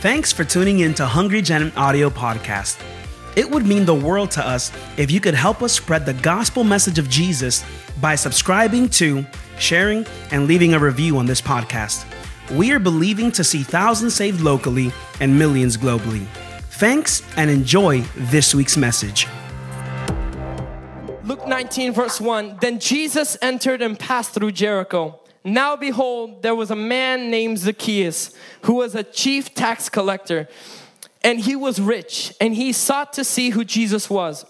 Thanks for tuning in to Hungry Gen Audio Podcast. It would mean the world to us if you could help us spread the gospel message of Jesus by subscribing to, sharing, and leaving a review on this podcast. We are believing to see thousands saved locally and millions globally. Thanks and enjoy this week's message. Luke 19 verse 1, "Then Jesus entered and passed through Jericho. Now behold, there was a man named Zacchaeus, who was a chief tax collector, and he was rich, and he sought to see who Jesus was,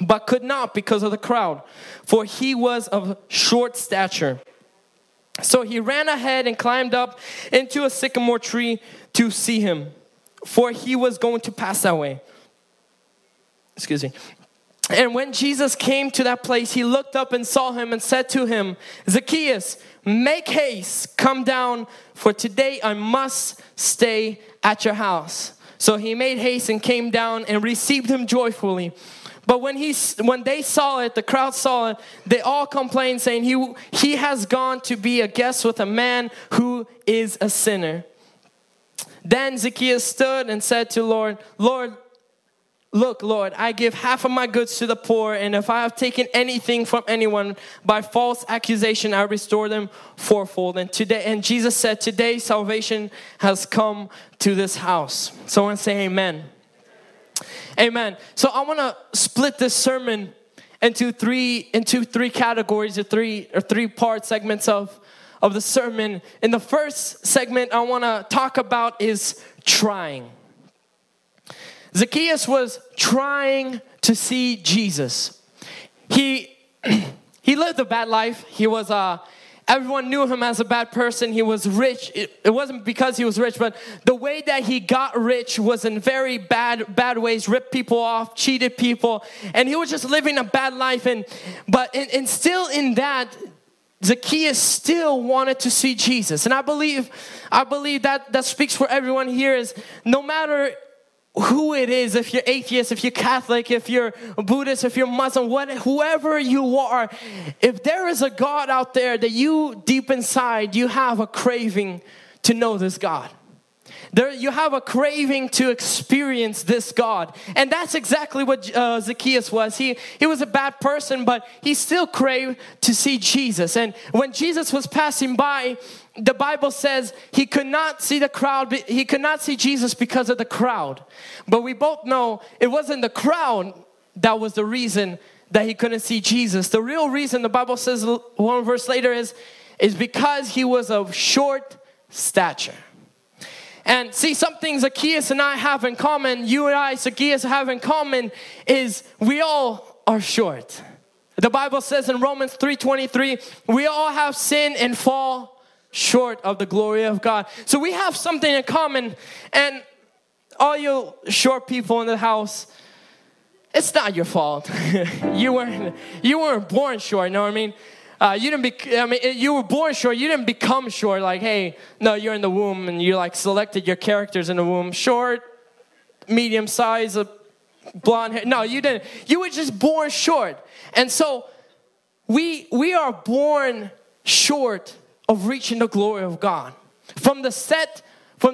but could not because of the crowd, for he was of short stature. So he ran ahead and climbed up into a sycamore tree to see him, for he was going to pass that way." Excuse me. "And when Jesus came to that place, he looked up and saw him and said to him, 'Zacchaeus, make haste, come down, for today I must stay at your house.' So he made haste and came down and received him joyfully. But when they saw it, the crowd saw it, they all complained, saying, he has gone to be a guest with a man who is a sinner. Then Zacchaeus stood and said to Lord, look, Lord, I give half of my goods to the poor, and if I have taken anything from anyone by false accusation, I restore them fourfold." And Jesus said, "Today salvation has come to this house." Someone say amen. Amen. So I want to split this sermon into three categories or three part segments of the sermon. And the first segment I want to talk about is trying. Zacchaeus was trying to see Jesus. He lived a bad life. He was everyone knew him as a bad person. He was rich. It wasn't because he was rich, but the way that he got rich was in very bad ways. Ripped people off, cheated people, and he was just living a bad life. But still in that, Zacchaeus still wanted to see Jesus. And I believe that speaks for everyone here. Is no matter who it is, if you're atheist, if you're Catholic, if you're Buddhist, if you're Muslim, whoever you are, if there is a God out there that you deep inside, you have a craving to know this God. You have a craving to experience this God. And that's exactly what Zacchaeus was. He was a bad person, but he still craved to see Jesus. And when Jesus was passing by, the Bible says he could not see the crowd. He could not see Jesus because of the crowd. But we both know it wasn't the crowd that was the reason that he couldn't see Jesus. The real reason, the Bible says one verse later, is because he was of short stature. And see, something Zacchaeus and I have in common, you and I, Zacchaeus, have in common, is we all are short. The Bible says in Romans 3:23, we all have sinned and fall short of the glory of God. So we have something in common. And all you short people in the house, it's not your fault. You weren't born short, you know what I mean? You were born short. You didn't become short. Like, hey, no, you're in the womb and you like selected your characters in the womb. Short, medium size, blonde hair. No, you didn't. You were just born short. And so we are born short of reaching the glory of God. From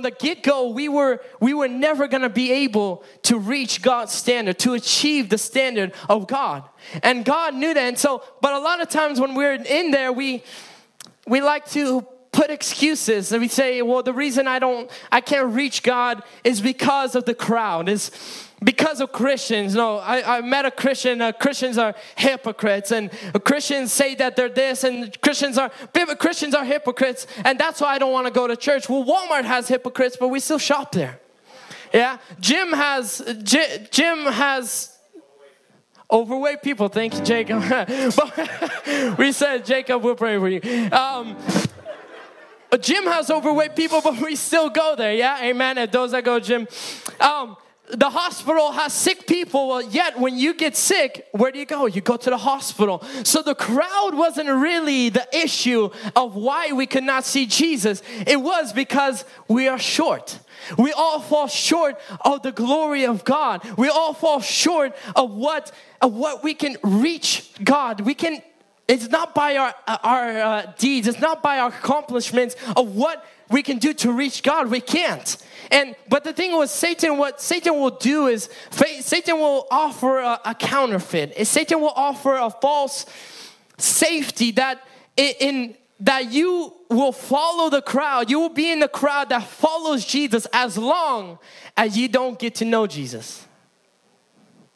the get-go, we were never going to be able to reach God's standard, to achieve the standard of God. And God knew that. And so, but a lot of times when we're in there, we like to put excuses. And we say, well, the reason I can't reach God is because of the crowd. It's because of Christians. No, I met a Christian. Christians are hypocrites, and Christians say that they're this, and Christians are hypocrites, and that's why I don't want to go to church. Well, Walmart has hypocrites, but we still shop there. Yeah, Jim has overweight people. Thank you, Jacob. We said, Jacob, we'll pray for you. Jim has overweight people, but we still go there. Yeah, amen. And those that go, Jim. The hospital has sick people, well, yet when you get sick, where do you go? You go to the hospital. So the crowd wasn't really the issue of why we could not see Jesus. It was because we are short. We all fall short of the glory of God. We all fall short of what we can reach God. It's not by our deeds. It's not by our accomplishments of what we can do to reach God, we can't. But the thing was, Satan will offer a counterfeit. Satan will offer a false safety that you will follow the crowd. You will be in the crowd that follows Jesus as long as you don't get to know Jesus.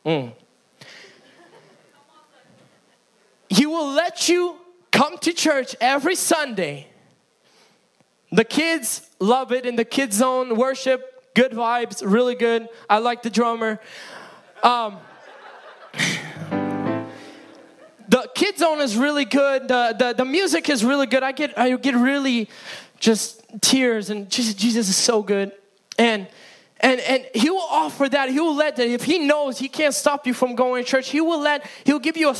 He will let you come to church every Sunday. The kids love it in the kids zone, worship, good vibes, really good. I like the drummer. The kids zone is really good. The music is really good. I get really just tears, and Jesus is so good. And he will offer that. He will let that. If he knows he can't stop you from going to church, he'll give you a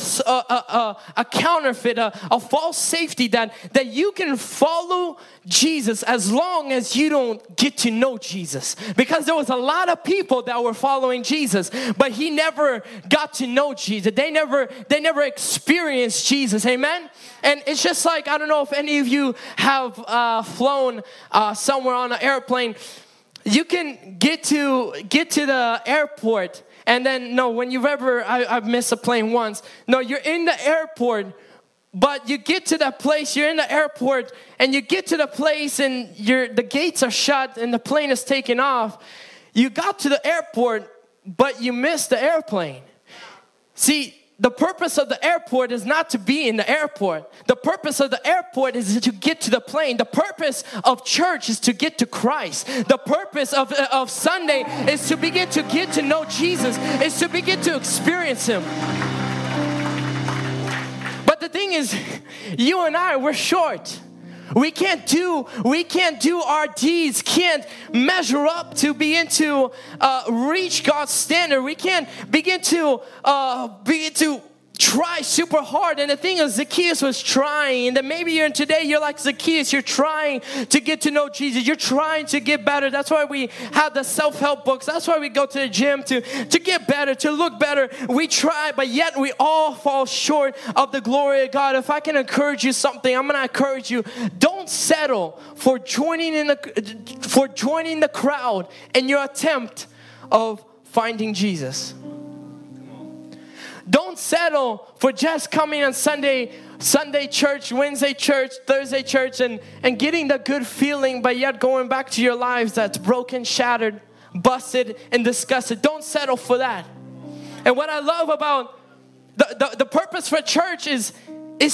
counterfeit, a false safety that you can follow Jesus as long as you don't get to know Jesus. Because there was a lot of people that were following Jesus, but he never got to know Jesus. They never experienced Jesus. Amen? And it's just like, I don't know if any of you have flown somewhere on an airplane. You can get to the airport, and then I've missed a plane once. No, you're in the airport, but you get to that place. You're in the airport, and you get to the place, and the gates are shut, and the plane is taking off. You got to the airport, but you missed the airplane. See, the purpose of the airport is not to be in the airport. The purpose of the airport is to get to the plane. The purpose of church is to get to Christ. The purpose of Sunday is to begin to get to know Jesus, is to begin to experience Him. But the thing is, you and I, we're short. We can't do our deeds, can't measure up to begin to reach God's standard. We can't begin to try super hard. And the thing is, Zacchaeus was trying. And then maybe today you're like Zacchaeus. You're trying to get to know Jesus. You're trying to get better. That's why we have the self-help books. That's why we go to the gym to get better, to look better. We try, but yet we all fall short of the glory of God. If I can encourage you something, I'm going to encourage you. Don't settle for joining the crowd in your attempt of finding Jesus. Don't settle for just coming on Sunday church, Wednesday church, Thursday church, and getting the good feeling, but yet going back to your lives that's broken, shattered, busted, and disgusted. Don't settle for that. And what I love about the purpose for church is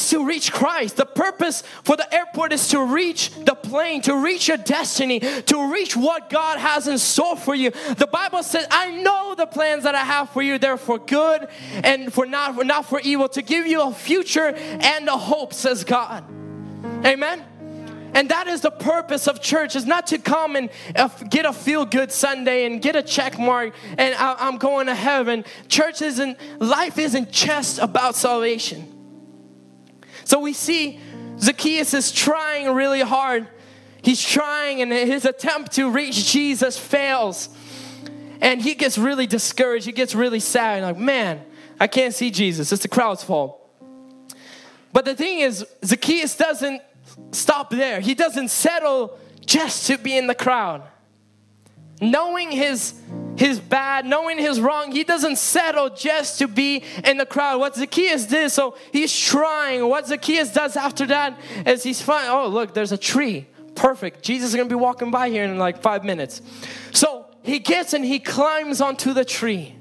to reach Christ. The purpose for the airport is to reach the plane, to reach your destiny, to reach what God has in store for you. The Bible says, I know the plans that I have for you. They're for good and not for evil, to give you a future and a hope, says God. Amen? And that is the purpose of church, is not to come and get a feel-good Sunday and get a check mark and I'm going to heaven. Life isn't just about salvation. So we see Zacchaeus is trying really hard. He's trying, and his attempt to reach Jesus fails. And he gets really discouraged. He gets really sad. Like, man, I can't see Jesus. It's the crowd's fault. But the thing is, Zacchaeus doesn't stop there. He doesn't settle just to be in the crowd. Knowing his bad, knowing his wrong, he doesn't settle just to be in the crowd. What Zacchaeus did, so he's trying. What Zacchaeus does after that is he's fine. Oh, look, there's a tree. Perfect. Jesus is going to be walking by here in like 5 minutes. So he gets and he climbs onto the tree.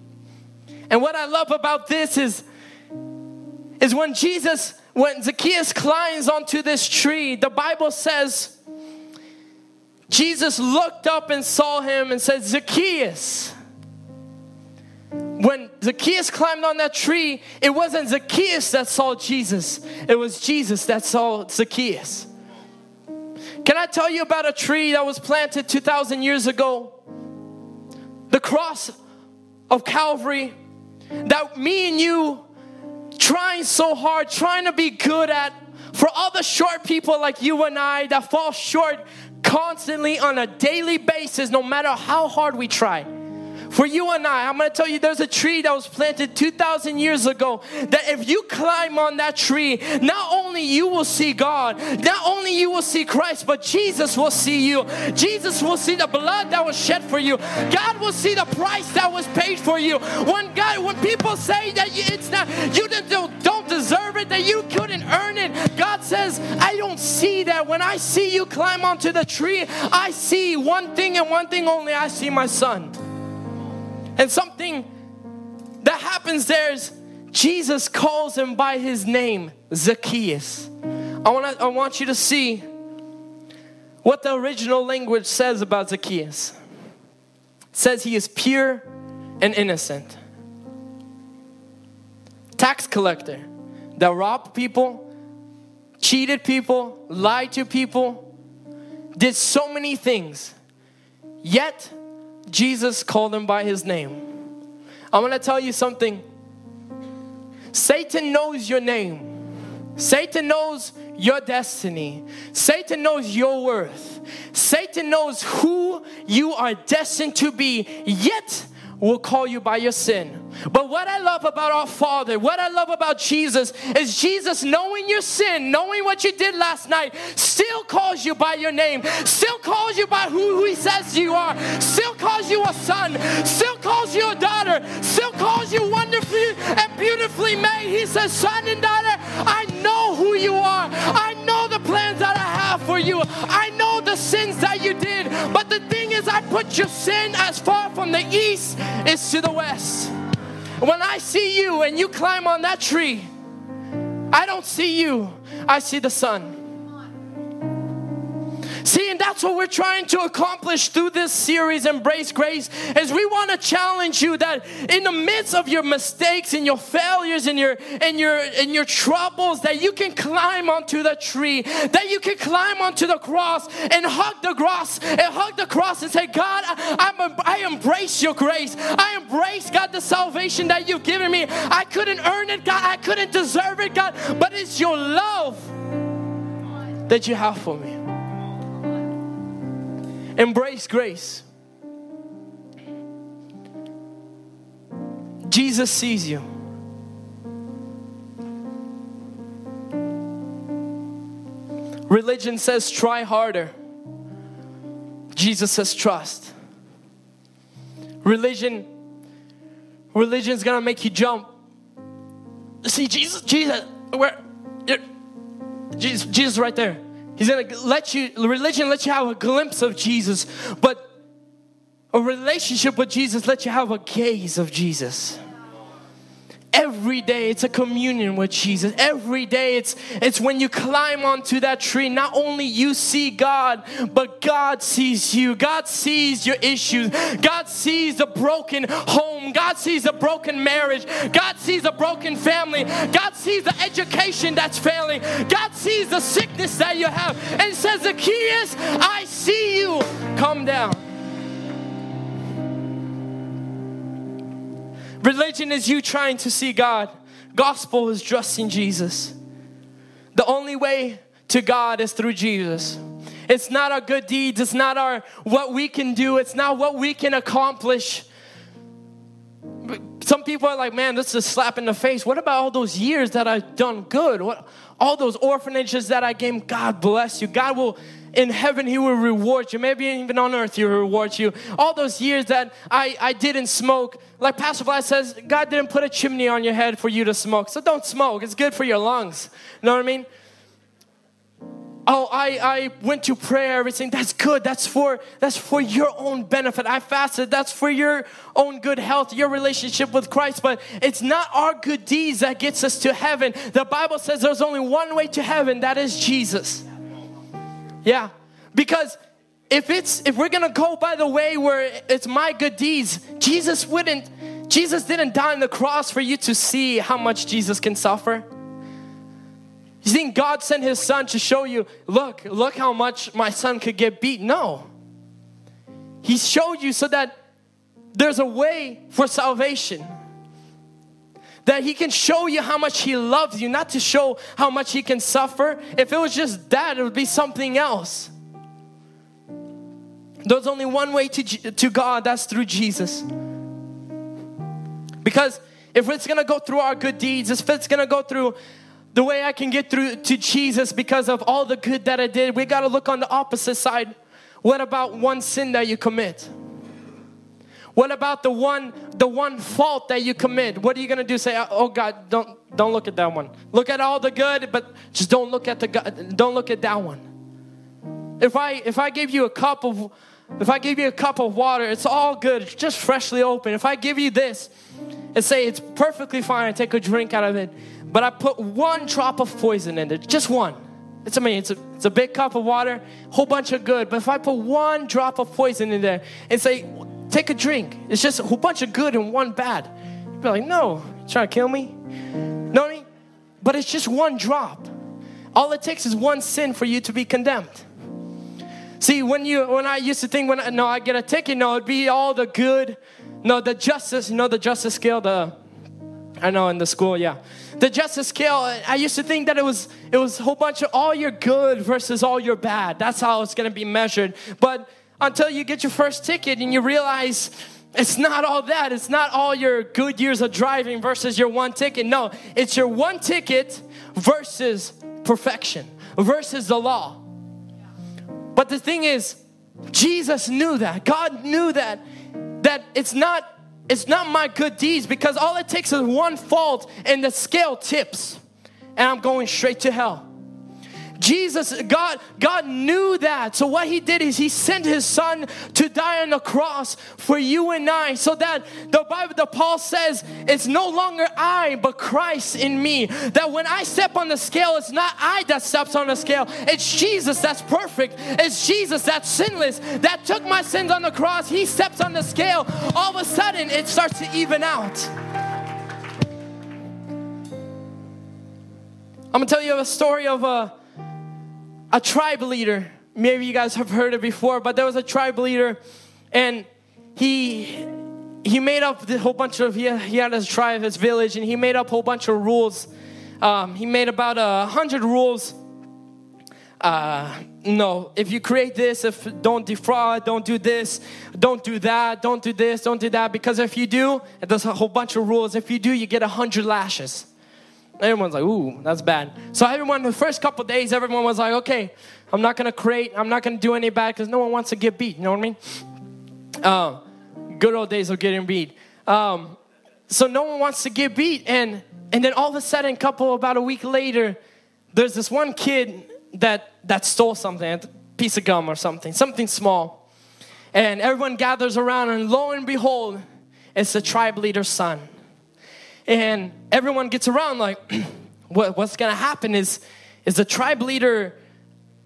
And what I love about this is when Zacchaeus climbs onto this tree, the Bible says, Jesus looked up and saw him and said, Zacchaeus. When Zacchaeus climbed on that tree, it wasn't Zacchaeus that saw Jesus. It was Jesus that saw Zacchaeus. Can I tell you about a tree that was planted 2,000 years ago? The cross of Calvary that me and you trying so hard, trying to be good at, for all the short people like you and I that fall short constantly on a daily basis, no matter how hard we try. For you and I, I'm going to tell you, there's a tree that was planted 2,000 years ago that if you climb on that tree, not only you will see God, not only you will see Christ, but Jesus will see you. Jesus will see the blood that was shed for you. God will see the price that was paid for you. When people say that it's not, you don't deserve it, that you couldn't earn it, God says, I don't see that. When I see you climb onto the tree, I see one thing and one thing only. I see my Son. And something that happens there is Jesus calls him by his name, Zacchaeus. I want you to see what the original language says about Zacchaeus. It says he is pure and innocent. Tax collector that robbed people, cheated people, lied to people, did so many things. Yet, Jesus called him by his name. I'm going to tell you something. Satan knows your name. Satan knows your destiny. Satan knows your worth. Satan knows who you are destined to be, yet will call you by your sin. But what I love about our Father, what I love about Jesus, is Jesus, knowing your sin, knowing what you did last night, still calls you by your name, still calls you by who He says you are, still calls you a son, still calls you a daughter, still calls you wonderfully and beautifully made. He says, son and daughter, I know who you are. I know the plans that I have for you. I know the sins that you did. But the thing is, I put your sin as far from the east as to the west. When I see you and you climb on that tree, I don't see you, I see the Son. See, and that's what we're trying to accomplish through this series, Embrace Grace, is we want to challenge you that in the midst of your mistakes and your failures and your troubles, that you can climb onto the tree, that you can climb onto the cross and hug the cross and say, God, I embrace your grace. I embrace, God, the salvation that you've given me. I couldn't earn it, God. I couldn't deserve it, God. But it's your love that you have for me. Embrace grace. Jesus sees you. Religion says try harder. Jesus says trust. Religion's gonna make you jump. See, Jesus right there. He's going to religion lets you have a glimpse of Jesus, but a relationship with Jesus lets you have a gaze of Jesus. Every day it's a communion with Jesus. Every day it's when you climb onto that tree, not only you see God, but God sees you. God sees your issues. God sees the broken home. God sees the broken marriage. God sees the broken family. God sees the education that's failing. God sees the sickness that you have. And says, Zacchaeus, I see you. Come down. Religion is you trying to see God. Gospel is trusting Jesus. The only way to God is through Jesus. It's not our good deeds. It's not our what we can do. It's not what we can accomplish. Some people are like, man, this is a slap in the face. What about all those years that I've done good? All those orphanages that I gave? God bless you. God will, in heaven, He will reward you. Maybe even on earth, He will reward you. All those years that I didn't smoke. Like Pastor Vlad says, God didn't put a chimney on your head for you to smoke. So don't smoke. It's good for your lungs. You know what I mean? Oh, I went to prayer, everything. That's good. That's for your own benefit. I fasted. That's for your own good health, your relationship with Christ. But it's not our good deeds that gets us to heaven. The Bible says there's only one way to heaven. That is Jesus. Yeah. Because if we're going to go by the way where it's my good deeds, Jesus didn't die on the cross for you to see how much Jesus can suffer. You think God sent His Son to show you, look how much my son could get beat? No. He showed you so that there's a way for salvation. That He can show you how much He loves you, not to show how much He can suffer. If it was just that, it would be something else. There's only one way to God, that's through Jesus. Because if it's going to go through our good deeds, if it's going to go through the way I can get through to Jesus because of all the good that I did, we got to look on the opposite side. What about one sin that you commit? What about the one fault that you commit? What are you going to do? Say, oh God, don't look at that one. Look at all the good, but just don't look at that one. If I give you a cup of water, it's all good. It's just freshly opened. If I give you this and say it's perfectly fine, I take a drink out of it, but I put one drop of poison in it, just one. It's amazing. It's a big cup of water, whole bunch of good. But if I put one drop of poison in there and say, take a drink, it's just a whole bunch of good and one bad. You'd be like, no, you're trying to kill me? No, I mean, but it's just one drop. All it takes is one sin for you to be condemned. See, when I used to think, I get a ticket, no, it'd be all the good, no, the justice, you know, the justice scale, the justice scale. I used to think that it was a whole bunch of all your good versus all your bad. That's how it's going to be measured. But until you get your first ticket and you realize it's not all that. It's not all your good years of driving versus your one ticket. No, it's your one ticket versus perfection, versus the law. But the thing is, Jesus knew that. God knew that it's not my good deeds, because all it takes is one fault and the scale tips and I'm going straight to hell. God knew that. So what he did is he sent his son to die on the cross for you and I, so that Paul says it's no longer I but Christ in me. That when I step on the scale, it's not I that steps on the scale. It's Jesus that's perfect. It's Jesus that's sinless, that took my sins on the cross. He steps on the scale. All of a sudden it starts to even out. I'm going to tell you a story of a tribe leader. Maybe you guys have heard it before, but there was a tribe leader, and he made up a whole bunch of, he had his tribe, his village, and he made up a whole bunch of rules. He made about 100 rules. If you create this, if don't defraud, don't do this, don't do that, don't do this, don't do that, because if you do, there's a whole bunch of rules. If you do, you get 100 lashes. Everyone's like, ooh, that's bad. So the first couple days, everyone was like, okay, I'm not going to create. I'm not going to do any bad, because no one wants to get beat. You know what I mean? Good old days of getting beat. So no one wants to get beat. And then all of a sudden, about a week later, there's this one kid that stole something, a piece of gum or something small. And everyone gathers around, and lo and behold, it's the tribe leader's son. And everyone gets around like, what's going to happen is the tribe leader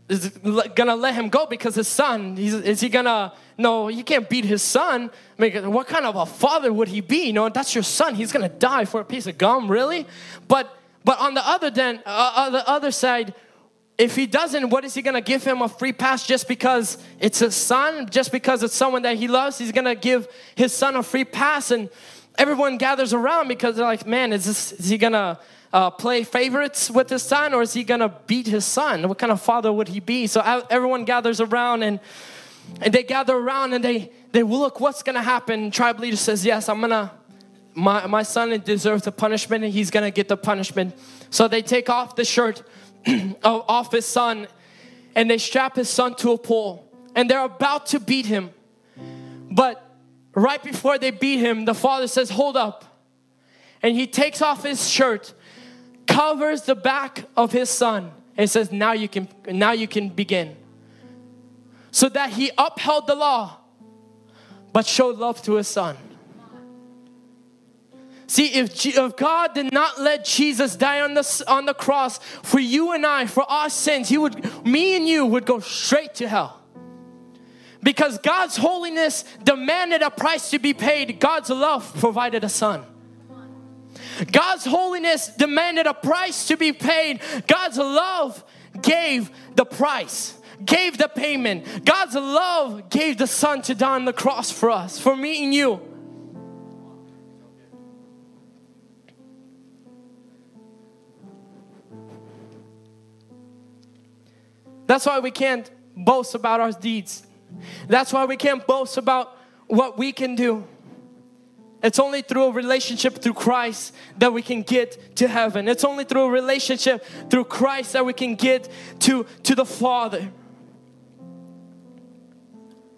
is going to let him go because his son, is he going to, no, you can't beat his son. I mean, what kind of a father would he be? You know, that's your son. He's going to die for a piece of gum, really? But on the other side, if he doesn't, what is he going to give him a free pass just because it's his son? Just because it's someone that he loves, he's going to give his son a free pass. And everyone gathers around because they're like, man, is he going to play favorites with his son, or is he going to beat his son? What kind of father would he be? So everyone gathers around, and they gather around, and they look, what's going to happen? Tribe leader says, yes, my son deserves the punishment, and he's going to get the punishment. So they take off the shirt off his son, and they strap his son to a pole, and they're about to beat him. But right before they beat him, the father says, hold up. And he takes off his shirt, covers the back of his son, and says, now you can begin. So that he upheld the law, but showed love to his son. See, if God did not let Jesus die on the cross for you and I, for our sins, me and you would go straight to hell. Because God's holiness demanded a price to be paid. God's love provided a son. God's holiness demanded a price to be paid. God's love gave the price, gave the payment. God's love gave the son to die on the cross for us, for me and you. That's why we can't boast about our deeds. That's why we can't boast about what we can do. It's only through a relationship through Christ that we can get to heaven. It's only through a relationship through Christ that we can get to the Father.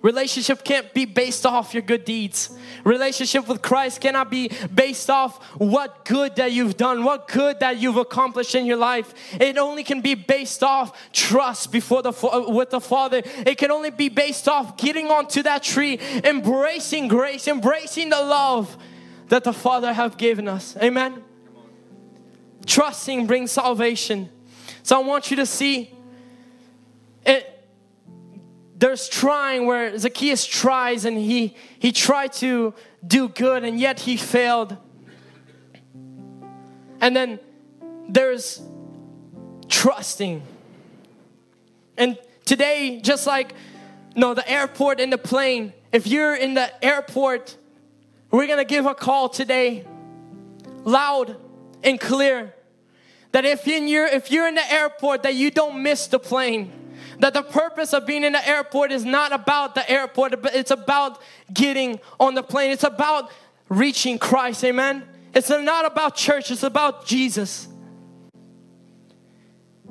Relationship can't be based off your good deeds. Relationship with Christ cannot be based off what good that you've done, what good that you've accomplished in your life. It only can be based off trust before with the Father. It can only be based off getting onto that tree, embracing grace, embracing the love that the Father have given us. Amen? Trusting brings salvation. So I want you to see it. There's trying where Zacchaeus tries and he tried to do good and yet he failed. And then there's trusting. And today, just like the airport and the plane, if you're in the airport, we're going to give a call today, loud and clear, that if you're in the airport, that you don't miss the plane. That the purpose of being in the airport is not about the airport, but it's about getting on the plane. It's about reaching Christ, amen? It's not about church, it's about Jesus.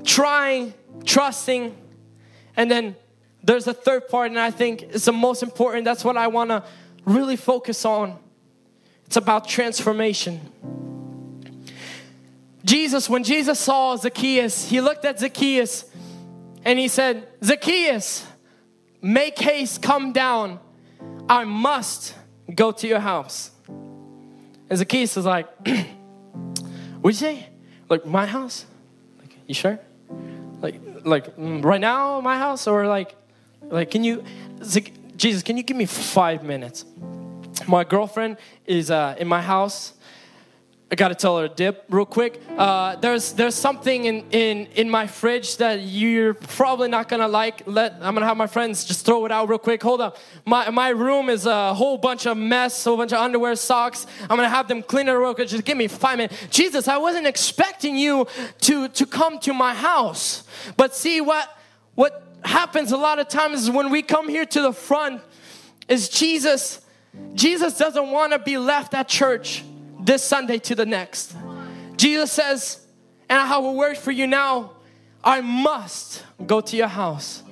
Trying, trusting, and then there's a third part, and I think it's the most important. That's what I want to really focus on. It's about transformation. When Jesus saw Zacchaeus, he looked at Zacchaeus and he said, "Zacchaeus, make haste, come down. I must go to your house." And Zacchaeus is like, "What'd you say? Like my house? Like, you sure? Like right now, my house? Or like can you, Jesus? Can you give me 5 minutes? My girlfriend is in my house. I gotta tell her to dip real quick. There's something in my fridge that you're probably not gonna like. I'm gonna have my friends just throw it out real quick. Hold up. My room is a whole bunch of mess, a whole bunch of underwear, socks. I'm gonna have them clean it real quick. Just give me 5 minutes. Jesus, I wasn't expecting you to come to my house." But see, what happens a lot of times is when we come here to the front is Jesus doesn't want to be left at church this Sunday to the next. Jesus says, "And I have a word for you now. I must go to your house."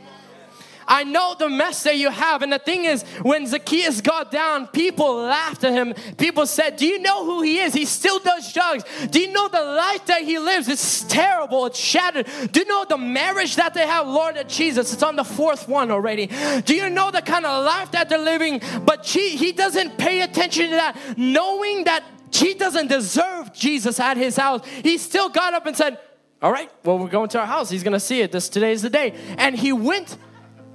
I know the mess that you have. And the thing is, when Zacchaeus got down, people laughed at him. People said, "Do you know who he is? He still does drugs. Do you know the life that he lives? It's terrible. It's shattered. Do you know the marriage that they have? Lord Jesus, it's on the 4th one already. Do you know the kind of life that they're living?" But he doesn't pay attention to that. Knowing that he doesn't deserve Jesus at his house, he still got up and said, "All right, well, we're going to our house. He's going to see it. Today is the day." And he went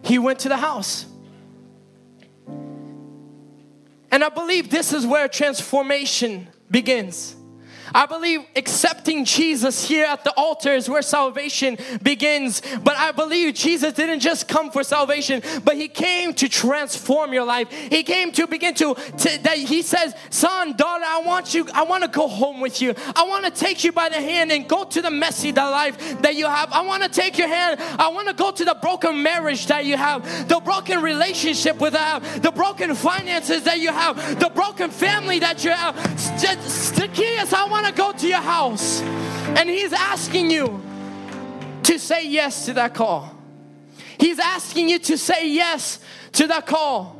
to the house. And I believe this is where transformation begins. I believe accepting Jesus here at the altar is where salvation begins. But I believe Jesus didn't just come for salvation, but He came to transform your life. He came to begin to that He says, "Son, daughter, I want to go home with you. I want to take you by the hand and go to the messy life that you have. I want to take your hand. I want to go to the broken marriage that you have, the broken relationship with that, the broken finances that you have, the broken family that you have. Zacchaeus, I want to go to your house." And He's asking you to say yes to that call. He's asking you to say yes to that call.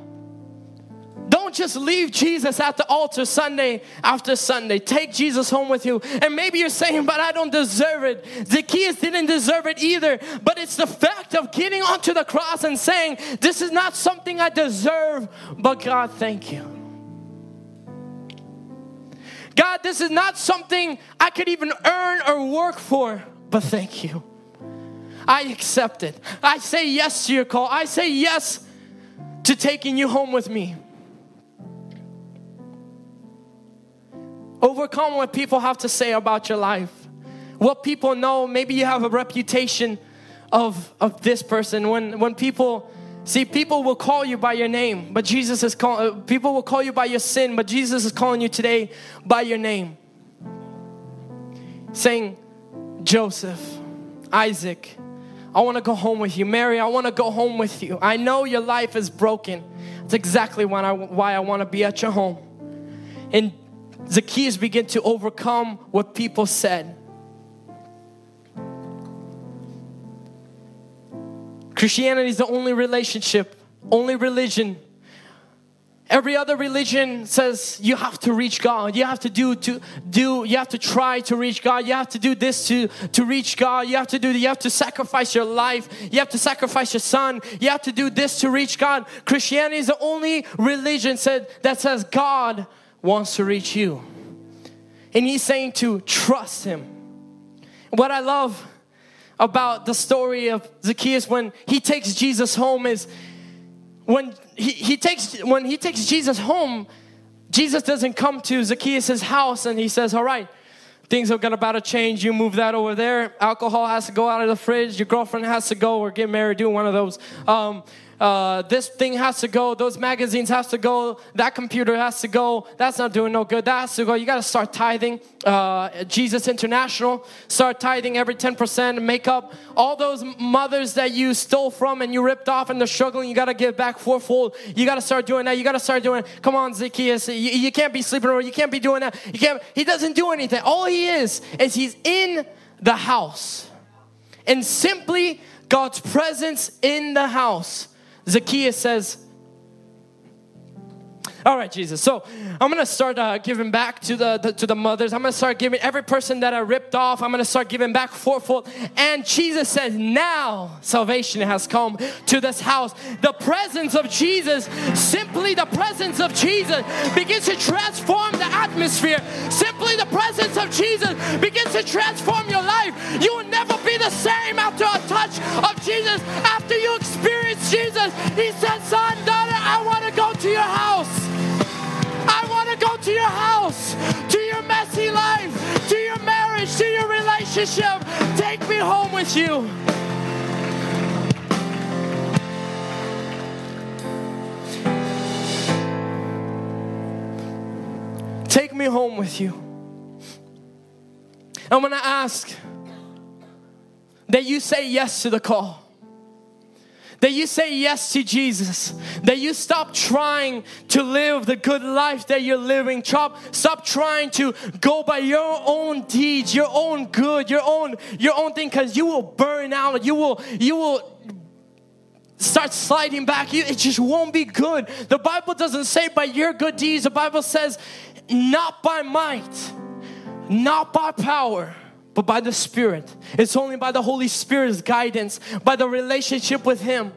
Don't just leave Jesus at the altar Sunday after Sunday. Take Jesus home with you. And maybe you're saying, "But I don't deserve it." Zacchaeus didn't deserve it either. But it's the fact of getting onto the cross and saying, "This is not something I deserve, but God, thank you. God, this is not something I could even earn or work for, but thank you. I accept it. I say yes to your call. I say yes to taking you home with me." Overcome what people have to say about your life. What people know, maybe you have a reputation of this person. When people... See, people will call you by your name, but people will call you by your sin, but Jesus is calling you today by your name. Saying, "Joseph, Isaac, I want to go home with you. Mary, I want to go home with you. I know your life is broken. That's exactly why I want to be at your home." And Zacchaeus began to overcome what people said. Christianity is the only relationship, only religion. Every other religion says you have to reach God. You have to you have to try to reach God. You have to do this to reach God. You have to you have to sacrifice your life. You have to sacrifice your son. You have to do this to reach God. Christianity is the only religion that says God wants to reach you. And He's saying to trust Him. What I love about the story of Zacchaeus when he takes Jesus home is when he takes Jesus home, Jesus doesn't come to Zacchaeus' house and He says, all right, things are about to change. You move that over there. Alcohol has to go out of the fridge. Your girlfriend has to go or get married. Do one of those. This thing has to go. Those magazines has to go. That computer has to go. That's not doing no good. That has to go. You got to start tithing. Jesus International. Start tithing every 10%. Make up all those mothers that you stole from and you ripped off and they're struggling. You got to give back fourfold. You got to start doing that. You got to start doing it. Come on, Zacchaeus. You can't be sleeping over. You can't be doing that. You can't. He doesn't do anything. All he is he's in the house. And simply God's presence in the house. Zacchaeus says, all right, Jesus, so I'm going to start giving back to the mothers. I'm going to start giving every person that I ripped off. I'm going to start giving back fourfold. And Jesus says, now salvation has come to this house. The presence of Jesus, simply the presence of Jesus begins to transform the atmosphere. Simply the presence of Jesus begins to transform your life. You will never be the same after a touch of Jesus. After you experience Jesus, He said, son, daughter, I want to go to your house. I want to go to your house, to your messy life, to your marriage, to your relationship. Take me home with you. Take me home with you. I'm going to ask that you say yes to the call. That you say yes to Jesus. That you stop trying to live the good life that you're living. Stop trying to go by your own deeds, your own good, your own thing, because you will burn out. You will start sliding back. It just won't be good. The Bible doesn't say by your good deeds. The Bible says not by might, not by power, but by the Spirit. It's only by the Holy Spirit's guidance, by the relationship with Him.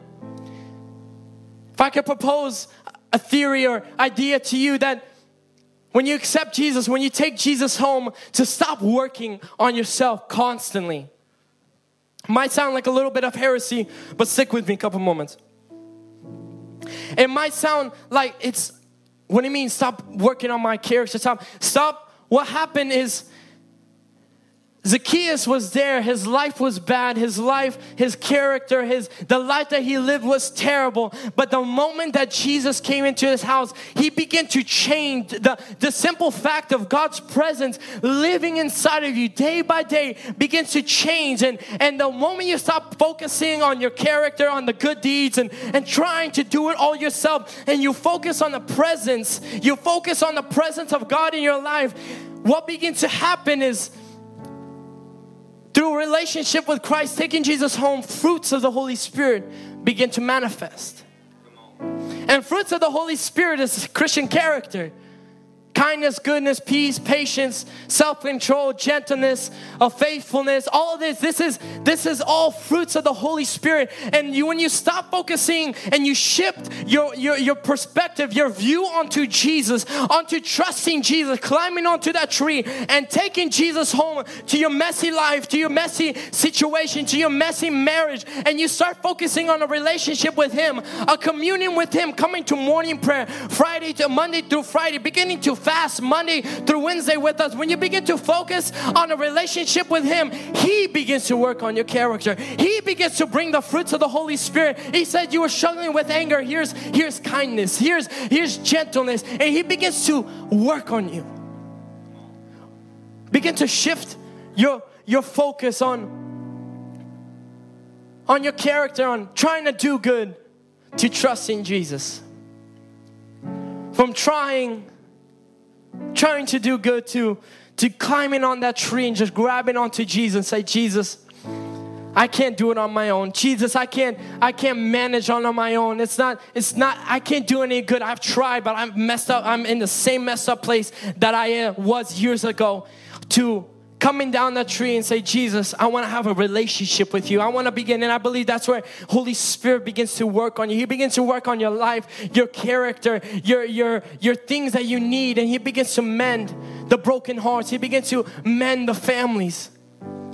If I could propose a theory or idea to you that when you accept Jesus, when you take Jesus home, to stop working on yourself constantly. It might sound like a little bit of heresy, but stick with me a couple moments. It might sound like it's, what do you mean stop working on my character? Stop. What happened is Zacchaeus was there. His life was bad. His life, his character, the life that he lived was terrible. But the moment that Jesus came into his house, he began to change. The simple fact of God's presence living inside of you day by day begins to change. And the moment you stop focusing on your character, on the good deeds, and trying to do it all yourself, and you focus on the presence, you focus on the presence of God in your life, what begins to happen is, through relationship with Christ, taking Jesus home, fruits of the Holy Spirit begin to manifest. And fruits of the Holy Spirit is Christian character. Kindness, goodness, peace, patience, self-control, gentleness, faithfulness, all of this. This is all fruits of the Holy Spirit. And when you stop focusing and you shift your perspective, your view onto Jesus, onto trusting Jesus, climbing onto that tree and taking Jesus home to your messy life, to your messy situation, to your messy marriage, and you start focusing on a relationship with Him, a communion with Him, coming to morning prayer, Monday through Friday, beginning to fast Monday through Wednesday with us. When you begin to focus on a relationship with Him, He begins to work on your character. He begins to bring the fruits of the Holy Spirit. He said you were struggling with anger. Here's kindness. Here's gentleness. And He begins to work on you. Begin to shift your focus on your character, on trying to do good, to trusting Jesus. From trying trying to do good to climbing on that tree and just grabbing onto Jesus and say, Jesus, I can't do it on my own. Jesus, I can't manage on my own. It's not, I can't do any good. I've tried, but I've messed up. I'm in the same messed up place that I was years ago. To coming down that tree and say, Jesus, I want to have a relationship with you. I want to begin. And I believe that's where Holy Spirit begins to work on you. He begins to work on your life, your character, your things that you need. And He begins to mend the broken hearts. He begins to mend the families.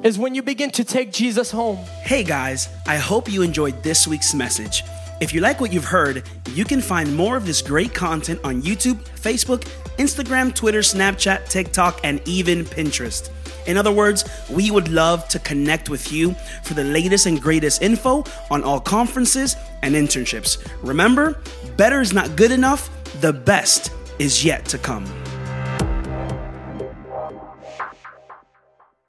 Is when you begin to take Jesus home. Hey guys, I hope you enjoyed this week's message. If you like what you've heard, you can find more of this great content on YouTube, Facebook, Instagram, Twitter, Snapchat, TikTok, and even Pinterest. In other words, we would love to connect with you for the latest and greatest info on all conferences and internships. Remember, better is not good enough. The best is yet to come.